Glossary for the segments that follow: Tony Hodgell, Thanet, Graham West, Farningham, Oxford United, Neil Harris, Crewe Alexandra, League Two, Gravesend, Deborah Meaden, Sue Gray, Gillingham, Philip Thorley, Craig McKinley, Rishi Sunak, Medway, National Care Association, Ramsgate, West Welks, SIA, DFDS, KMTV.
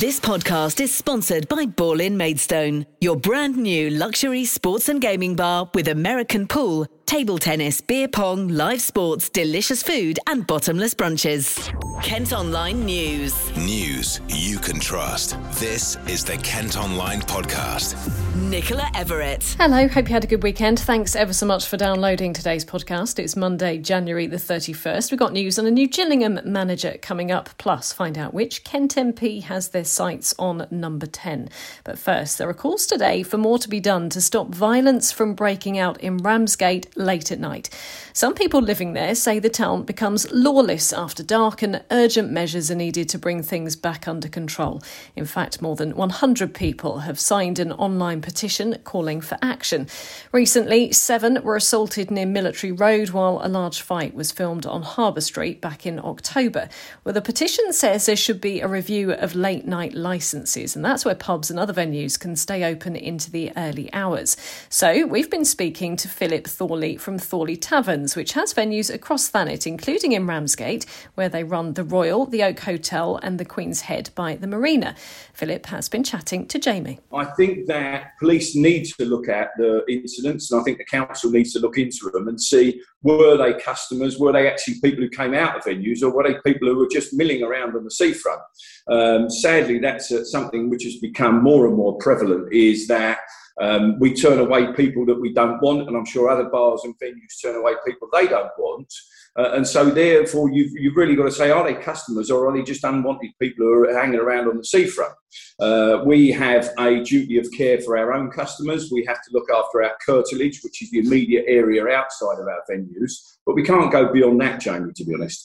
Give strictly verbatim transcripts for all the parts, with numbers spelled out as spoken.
This podcast is sponsored by Ballin Maidstone, your brand new luxury sports and gaming bar with American pool, table tennis, beer pong, live sports, delicious food and bottomless brunches. Kent Online News. News you can trust. This is the Kent Online Podcast. Nicola Everett. Hello, hope you had a good weekend. Thanks ever so much for downloading today's podcast. It's Monday, January the thirty-first. We've got news on a new Gillingham manager coming up, plus find out which Kent M P has their sights on number ten. But first, there are calls today for more to be done to stop violence from breaking out in Ramsgate late at night. Some people living there say the town becomes lawless after dark and urgent measures are needed to bring things back under control. In fact, more than one hundred people have signed an online petition calling for action. Recently, seven were assaulted near Military Road while a large fight was filmed on Harbour Street back in October. Well, the petition says there should be a review of late night licences, and that's where pubs and other venues can stay open into the early hours. So we've been speaking to Philip Thorley from Thorley Taverns, which has venues across Thanet, including in Ramsgate, where they run the Royal, the Oak Hotel and the Queen's Head by the Marina. Philip has been chatting to Jamie. I think that police need to look at the incidents, and I think the council needs to look into them and see, were they customers, were they actually people who came out of venues, or were they people who were just milling around on the seafront? Um, sadly, that's uh, something which has become more and more prevalent, is that Um, we turn away people that we don't want, and I'm sure other bars and venues turn away people they don't want. Uh, and so therefore you've, you've really got to say, are they customers or are they just unwanted people who are hanging around on the seafront? Uh, we have a duty of care for our own customers. We have to look after our curtilage, which is the immediate area outside of our venues. But we can't go beyond that, Jamie, to be honest.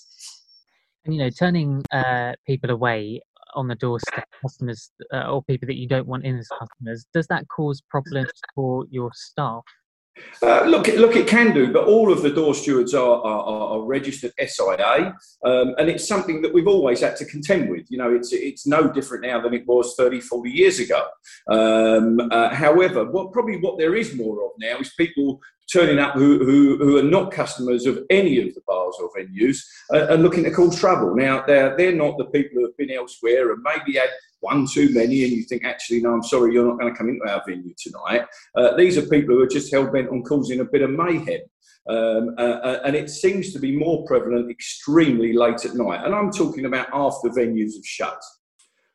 And, you know, turning uh, people away on the doorstep, customers uh, or people that you don't want in as customers, does that cause problems for your staff? Uh, look, look, it can do, but all of the door stewards are, are, are registered S I A, um, and it's something that we've always had to contend with. You know, it's it's no different now than it was thirty, forty years ago. Um, uh, however, what probably what there is more of now is people turning up who, who, who are not customers of any of the bars or venues uh, and looking to cause trouble. Now, they're, they're not the people who have been elsewhere and maybe had one too many, and you think, actually, no, I'm sorry, you're not going to come into our venue tonight. Uh, these are people who are just hell-bent on causing a bit of mayhem. Um, uh, and it seems to be more prevalent extremely late at night. And I'm talking about after venues have shut.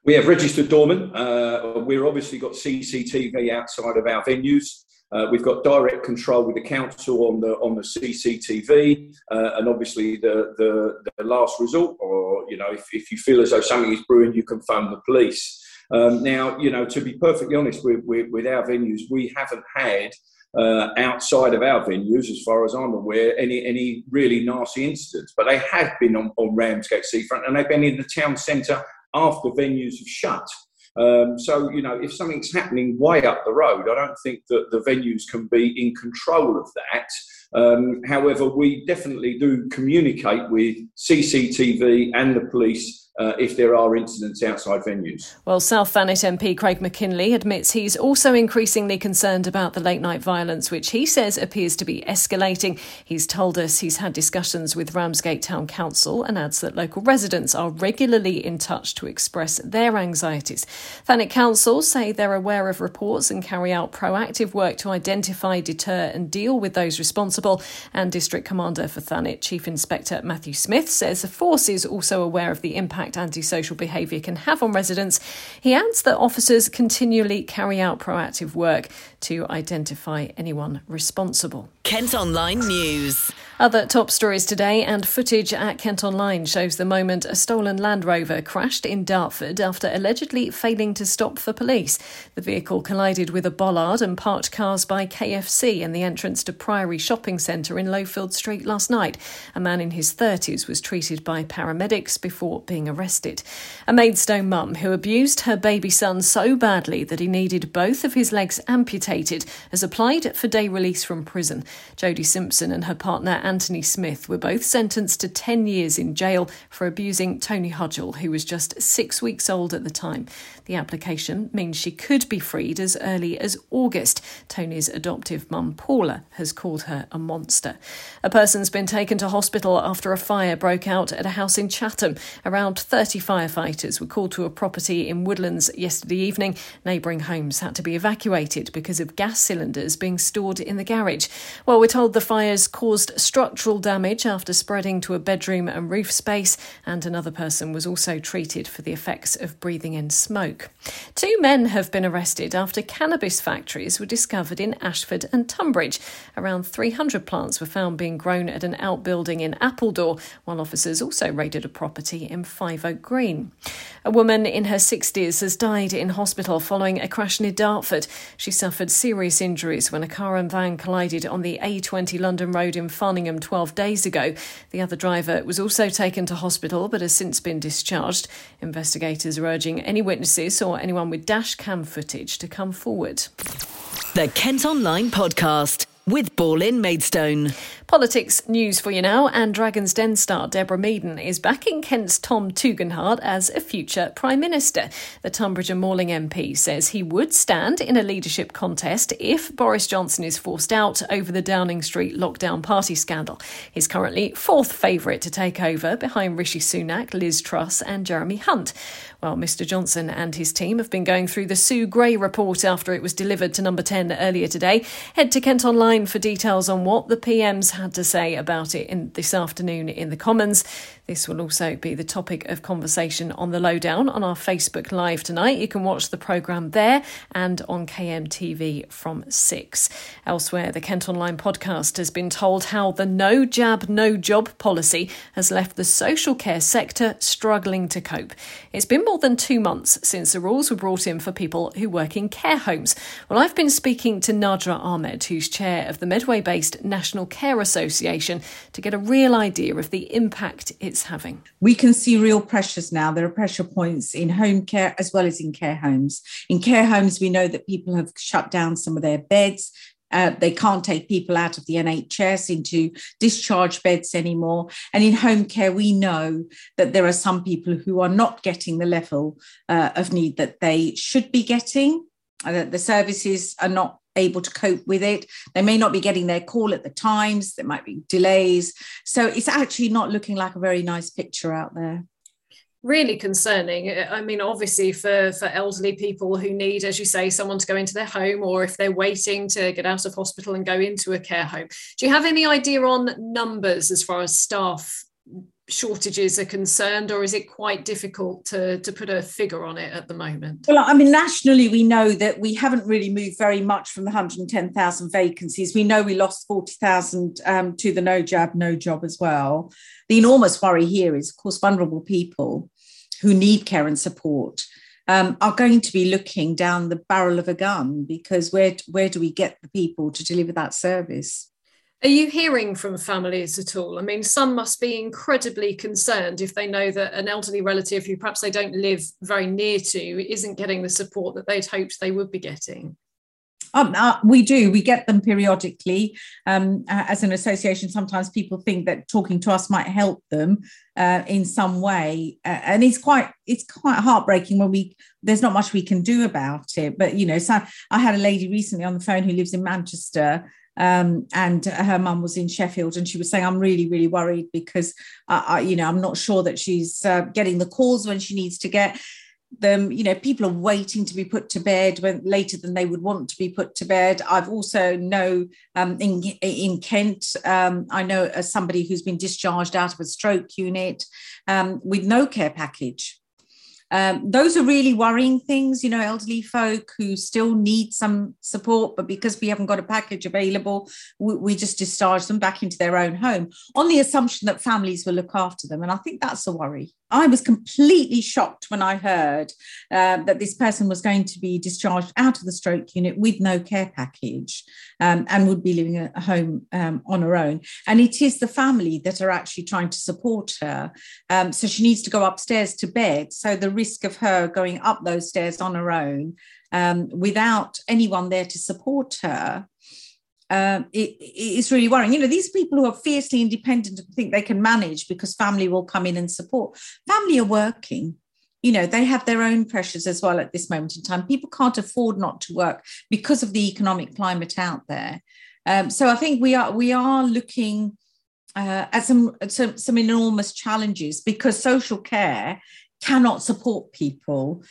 We have registered doormen. Uh, we've obviously got C C T V outside of our venues. Uh, we've got direct control with the council on the on the C C T V, uh, and obviously the, the the last resort, or you know, if, if you feel as though something is brewing, you can phone the police. Um, now, you know, to be perfectly honest, with with, with our venues, we haven't had uh, outside of our venues, as far as I'm aware, any any really nasty incidents. But they have been on, on Ramsgate Seafront, and they've been in the town centre after venues have shut. Um, so, you know, if something's happening way up the road, I don't think that the venues can be in control of that. Um, however, we definitely do communicate with C C T V and the police Uh, if there are incidents outside venues. Well, South Thanet M P Craig McKinley admits he's also increasingly concerned about the late-night violence, which he says appears to be escalating. He's told us he's had discussions with Ramsgate Town Council and adds that local residents are regularly in touch to express their anxieties. Thanet Council say they're aware of reports and carry out proactive work to identify, deter and deal with those responsible. And District Commander for Thanet, Chief Inspector Matthew Smith, says the force is also aware of the impact antisocial behaviour can have on residents. He adds that officers continually carry out proactive work to identify anyone responsible. Kent Online News. Other top stories today, and footage at Kent Online shows the moment a stolen Land Rover crashed in Dartford after allegedly failing to stop for police. The vehicle collided with a bollard and parked cars by K F C and the entrance to Priory Shopping Centre in Lowfield Street last night. A man in his thirties was treated by paramedics before being arrested. A Maidstone mum who abused her baby son so badly that he needed both of his legs amputated has applied for day release from prison. Jodie Simpson and her partner Anthony Smith were both sentenced to ten years in jail for abusing Tony Hodgell, who was just six weeks old at the time. The application means she could be freed as early as August. Tony's adoptive mum, Paula, has called her a monster. A person's been taken to hospital after a fire broke out at a house in Chatham. Around thirty firefighters were called to a property in Woodlands yesterday evening. Neighbouring homes had to be evacuated because of gas cylinders being stored in the garage. Well, we're told the fires caused structural damage after spreading to a bedroom and roof space, and another person was also treated for the effects of breathing in smoke. Two men have been arrested after cannabis factories were discovered in Ashford and Tunbridge. Around three hundred plants were found being grown at an outbuilding in Appledore, while officers also raided a property in Five Oak Green. A woman in her sixties has died in hospital following a crash near Dartford. She suffered serious injuries when a car and van collided on the A twenty London Road in Farningham twelve days ago. The other driver was also taken to hospital but has since been discharged. Investigators are urging any witnesses or anyone with dash cam footage to come forward. The Kent Online Podcast with Ballin Maidstone. Politics news for you now, and Dragon's Den star Deborah Meaden is backing Kent's Tom Tugendhat as a future Prime Minister. The Tunbridge and Morling M P says he would stand in a leadership contest if Boris Johnson is forced out over the Downing Street lockdown party scandal. He's currently fourth favourite to take over behind Rishi Sunak, Liz Truss and Jeremy Hunt. Well, Mr Johnson and his team have been going through the Sue Gray report after it was delivered to Number ten earlier today. Head to Kent Online for details on what the P Ms had to say about it in this afternoon in the Commons. This will also be the topic of conversation on The Lowdown on our Facebook Live tonight. You can watch the programme there and on K M T V from six. Elsewhere, the Kent Online podcast has been told how the no jab, no job policy has left the social care sector struggling to cope. It's been more than two months since the rules were brought in for people who work in care homes. Well, I've been speaking to Nadra Ahmed, who's chair of the Medway-based National Care Association, to get a real idea of the impact it's having. We can see real pressures now. There are pressure points in home care as well as in care homes. In care homes, we know that people have shut down some of their beds. Uh, they can't take people out of the N H S into discharge beds anymore. And in home care, we know that there are some people who are not getting the level uh, of need that they should be getting, and that the services are not able to cope with it. They may not be getting their call at the times. There might be delays. So it's actually not looking like a very nice picture out there. Really concerning. I mean, obviously for, for elderly people who need, as you say, someone to go into their home, or if they're waiting to get out of hospital and go into a care home. Do you have any idea on numbers as far as staff shortages are concerned, or is it quite difficult to, to put a figure on it at the moment? Well, I mean, nationally, we know that we haven't really moved very much from the one hundred ten thousand vacancies. We know we lost forty thousand um, to the no jab, no job as well. The enormous worry here is, of course, vulnerable people who need care and support um, are going to be looking down the barrel of a gun, because where where do we get the people to deliver that service? Are you hearing from families at all? I mean, some must be incredibly concerned if they know that an elderly relative who perhaps they don't live very near to isn't getting the support that they'd hoped they would be getting. Um, uh, we do. We get them periodically. Um, uh, as an association, sometimes people think that talking to us might help them uh, in some way. Uh, and it's quite it's quite heartbreaking when we there's not much we can do about it. But, you know, so I had a lady recently on the phone who lives in Manchester, Um, and her mum was in Sheffield, and she was saying, I'm really, really worried because, uh, I, you know, I'm not sure that she's uh, getting the calls when she needs to get them. You know, people are waiting to be put to bed when, later than they would want to be put to bed. I've also know um, in, in Kent, um, I know uh, somebody who's been discharged out of a stroke unit um, with no care package. Um, those are really worrying things, you know, elderly folk who still need some support, but because we haven't got a package available, we, we just discharge them back into their own home on the assumption that families will look after them. And I think that's a worry. I was completely shocked when I heard uh, that this person was going to be discharged out of the stroke unit with no care package um, and would be living at home um, on her own. And it is the family that are actually trying to support her. Um, so she needs to go upstairs to bed. So the risk of her going up those stairs on her own um, without anyone there to support her um, it, it's really worrying. You know, these people who are fiercely independent and think they can manage because family will come in and support. Family are working. You know, they have their own pressures as well at this moment in time. People can't afford not to work because of the economic climate out there. Um, so I think we are we are looking uh, at some, some some enormous challenges because social care cannot support people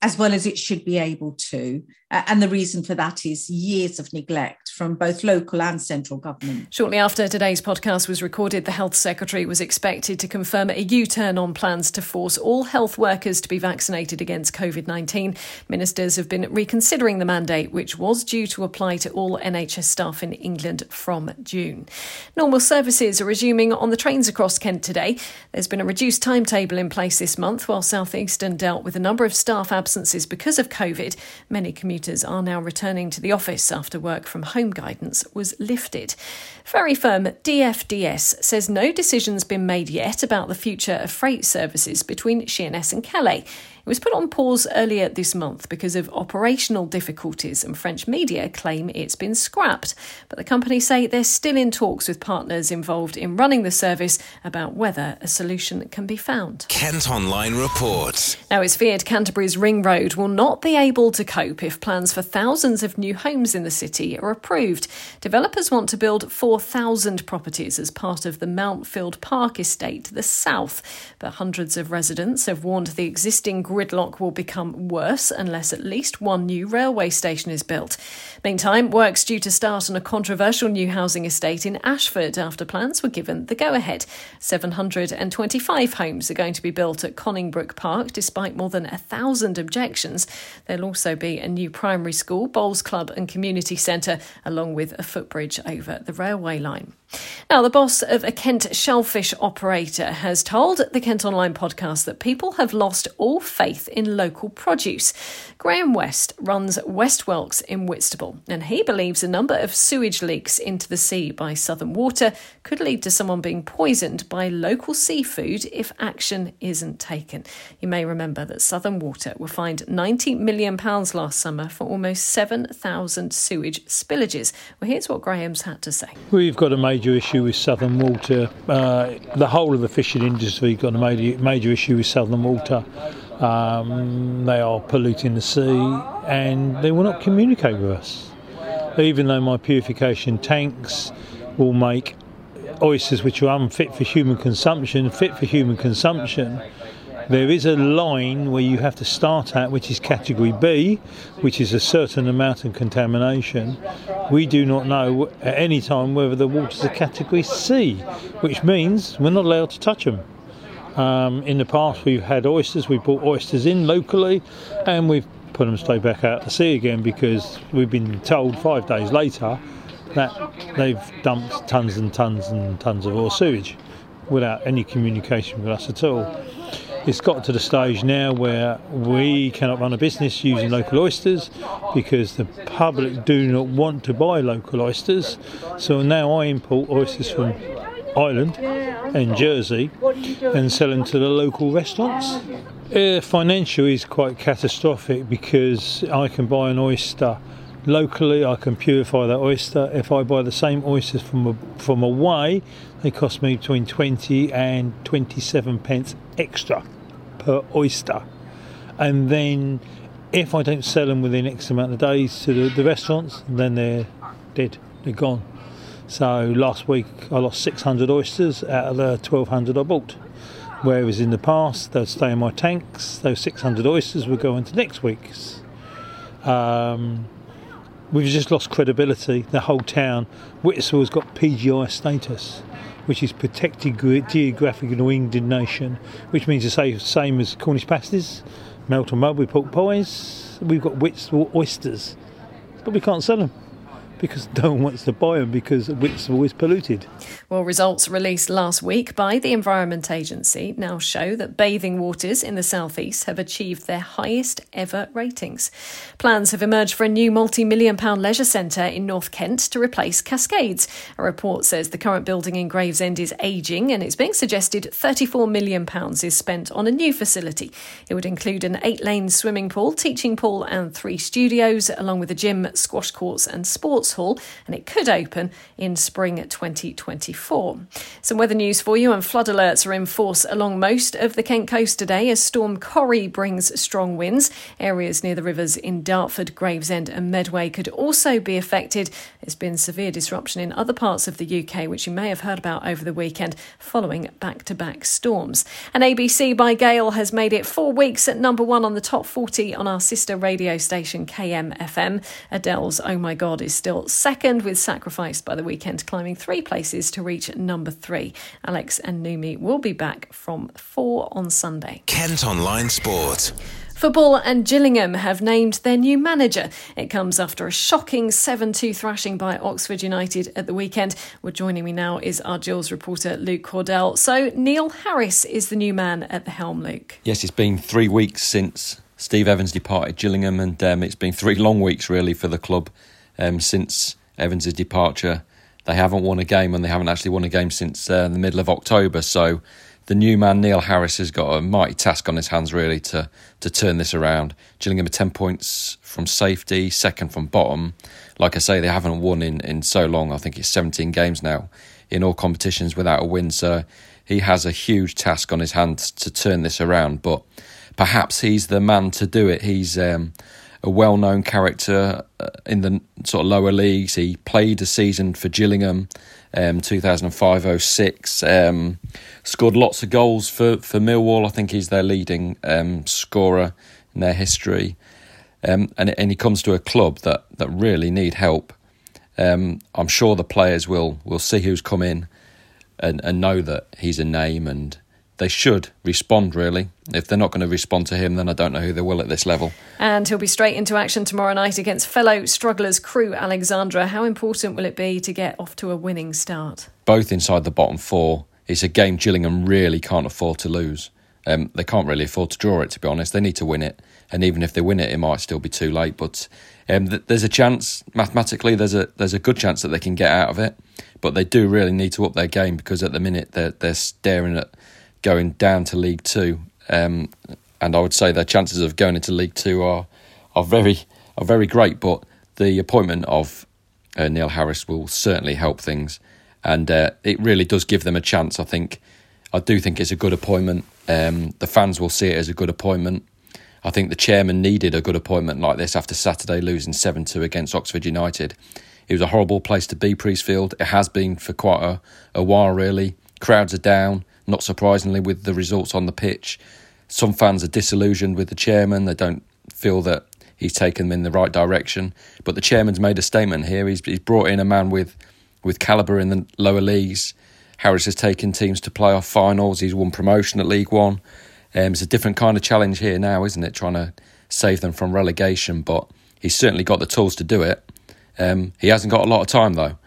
as well as it should be able to. Uh, and the reason for that is years of neglect from both local and central government. Shortly after today's podcast was recorded, the Health Secretary was expected to confirm a U-turn on plans to force all health workers to be vaccinated against covid nineteen. Ministers have been reconsidering the mandate, which was due to apply to all N H S staff in England from June. Normal services are resuming on the trains across Kent today. There's been a reduced timetable in place this month while South Eastern dealt with a number of staff absences because of COVID. Many commuters are now returning to the office after work from home guidance was lifted. Ferry firm D F D S says no decision's been made yet about the future of freight services between Sheerness and Calais. It was put on pause earlier this month because of operational difficulties, and French media claim it's been scrapped. But the company say they're still in talks with partners involved in running the service about whether a solution can be found. Kent Online reports. Now, it's feared Canterbury's ring road will not be able to cope if plans for thousands of new homes in the city are approved. Developers want to build four thousand properties as part of the Mountfield Park estate to the south. But hundreds of residents have warned the existing gridlock will become worse unless at least one new railway station is built. Meantime, work's due to start on a controversial new housing estate in Ashford after plans were given the go-ahead. seven hundred twenty-five homes are going to be built at Conningbrook Park despite more than a thousand objections. There'll also be a new primary school, bowls club and community centre, along with a footbridge over the railway line. Now, the boss of a Kent shellfish operator has told the Kent Online podcast that people have lost all faith in local produce. Graham West runs West Welks in Whitstable, and he believes a number of sewage leaks into the sea by Southern Water could lead to someone being poisoned by local seafood if action isn't taken. You may remember that Southern Water were fined ninety million pounds last summer for almost seven thousand sewage spillages. Well, here's what Graham's had to say. We've got a major issue with Southern Water. Uh, the whole of the fishing industry got a major, major issue with Southern Water. Um, they are polluting the sea and they will not communicate with us. Even though my purification tanks will make oysters which are unfit for human consumption, fit for human consumption, there is a line where you have to start at, which is category B, which is a certain amount of contamination. We do not know at any time whether the waters are category C, which means we're not allowed to touch them. Um, in the past we've had oysters, we brought oysters in locally and we've put them straight back out to sea again because we've been told five days later that they've dumped tons and tons and tons of raw sewage without any communication with us at all. It's got to the stage now where we cannot run a business using local oysters because the public do not want to buy local oysters. So now I import oysters from Ireland and Jersey and sell them to the local restaurants. Uh, financial is quite catastrophic because I can buy an oyster locally, I can purify that oyster. If I buy the same oysters from a, from away, they cost me between twenty and twenty-seven pence extra per oyster. And then if I don't sell them within X amount of days to the, the restaurants, then they're dead, they're gone. So last week I lost six hundred oysters out of the twelve hundred I bought. Whereas in the past, they'd stay in my tanks, those six hundred oysters would go into next week's. Um, We've just lost credibility, the whole town. Whitstable's got P G I status, which is Protected Geographical Indication, which means the same as Cornish pasties, melt and mud with pork pies. We've got Whitstable oysters, but we can't sell them because no one wants to buy them because Whitstable is polluted. Well, results released last week by the Environment Agency now show that bathing waters in the southeast have achieved their highest ever ratings. Plans have emerged for a new multi-million pound leisure centre in North Kent to replace Cascades. A report says the current building in Gravesend is ageing and it's being suggested thirty-four million pounds is spent on a new facility. It would include an eight-lane swimming pool, teaching pool and three studios, along with a gym, squash courts and sports hall, and it could open in spring twenty twenty-four. Some weather news for you, and flood alerts are in force along most of the Kent coast today as Storm Corrie brings strong winds. Areas near the rivers in Dartford, Gravesend and Medway could also be affected. There's been severe disruption in other parts of the U K, which you may have heard about over the weekend following back-to-back storms. And A B C by Gale has made it four weeks at number one on the top forty on our sister radio station K M F M. Adele's Oh My God is still second, with Sacrificed by the Weekend climbing three places to reach number three. Alex and Numi will be back from four on Sunday. Kent Online Sport. Football and Gillingham have named their new manager. It comes after a shocking seven two thrashing by Oxford United at the weekend. Well, joining me now is our Gills reporter Luke Cordell. So Neil Harris is the new man at the helm, Luke. Yes, it's been three weeks since Steve Evans departed Gillingham, and um, it's been three long weeks really for the club um, since Evans' departure. They haven't won a game, and they haven't actually won a game since uh, the middle of October, so the new man, Neil Harris, has got a mighty task on his hands, really, to to turn this around. Gillingham are ten points from safety, second from bottom. Like I say, they haven't won in, in so long. I think it's seventeen games now in all competitions without a win. So he has a huge task on his hands to turn this around. But perhaps he's the man to do it. He's um, a well-known character in the sort of lower leagues. He played a season for Gillingham, Um, two thousand five oh six, um, scored lots of goals for, for Millwall. I think he's their leading um, scorer in their history. Um, and, and he comes to a club that, that really need help. Um, I'm sure the players will, will see who's come in and, and know that he's a name, and they should respond, really. If they're not going to respond to him, then I don't know who they will at this level. And he'll be straight into action tomorrow night against fellow strugglers Crewe Alexandra. How important will it be to get off to a winning start? Both inside the bottom four. It's a game Gillingham really can't afford to lose. Um, they can't really afford to draw it, to be honest. They need to win it. And even if they win it, it might still be too late. But um, th- there's a chance, mathematically, there's a there's a good chance that they can get out of it. But they do really need to up their game, because at the minute they're, they're staring at going down to League Two, um, and I would say their chances of going into League Two are are very are very great. But the appointment of uh, Neil Harris will certainly help things, and uh, it really does give them a chance. I think I do think it's a good appointment. Um, the fans will see it as a good appointment. I think the chairman needed a good appointment like this after Saturday losing seven two against Oxford United. It was a horrible place to be, Priestfield. It has been for quite a, a while, really. Crowds are down. Not surprisingly, with the results on the pitch, some fans are disillusioned with the chairman. They don't feel that he's taken them in the right direction. But the chairman's made a statement here. He's, he's brought in a man with, with calibre in the lower leagues. Harris has taken teams to playoff finals. He's won promotion at League One. Um, it's a different kind of challenge here now, isn't it? Trying to save them from relegation. But he's certainly got the tools to do it. Um, he hasn't got a lot of time, though.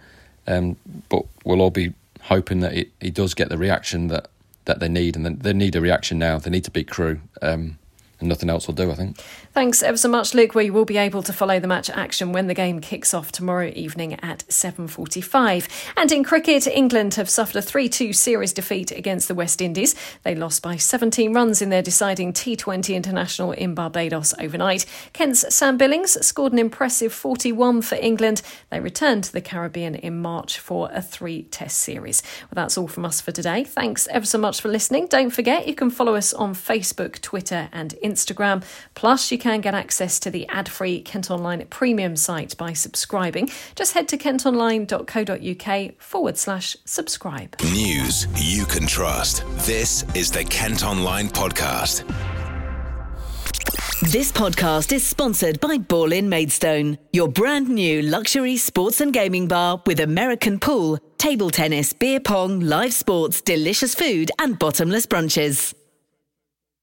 Um, but we'll all be hoping that he, he does get the reaction that, that they need, and they need a reaction now. They need to beat Crewe, um, and nothing else will do, I think. Thanks ever so much, Luke. We will be able to follow the match action when the game kicks off tomorrow evening at seven forty-five. And in cricket, England have suffered a three two series defeat against the West Indies. They lost by seventeen runs in their deciding T twenty international in Barbados overnight. Kent's Sam Billings scored an impressive forty-one for England. They returned to the Caribbean in March for a three-test series. Well, that's all from us for today. Thanks ever so much for listening. Don't forget, you can follow us on Facebook, Twitter and Instagram. Instagram. Plus, you can get access to the ad-free Kent Online premium site by subscribing. Just head to kentonline.co.uk forward slash subscribe. News you can trust. This is the Kent Online Podcast. This podcast is sponsored by Ball in Maidstone, your brand new luxury sports and gaming bar with American pool, table tennis, beer pong, live sports, delicious food and bottomless brunches.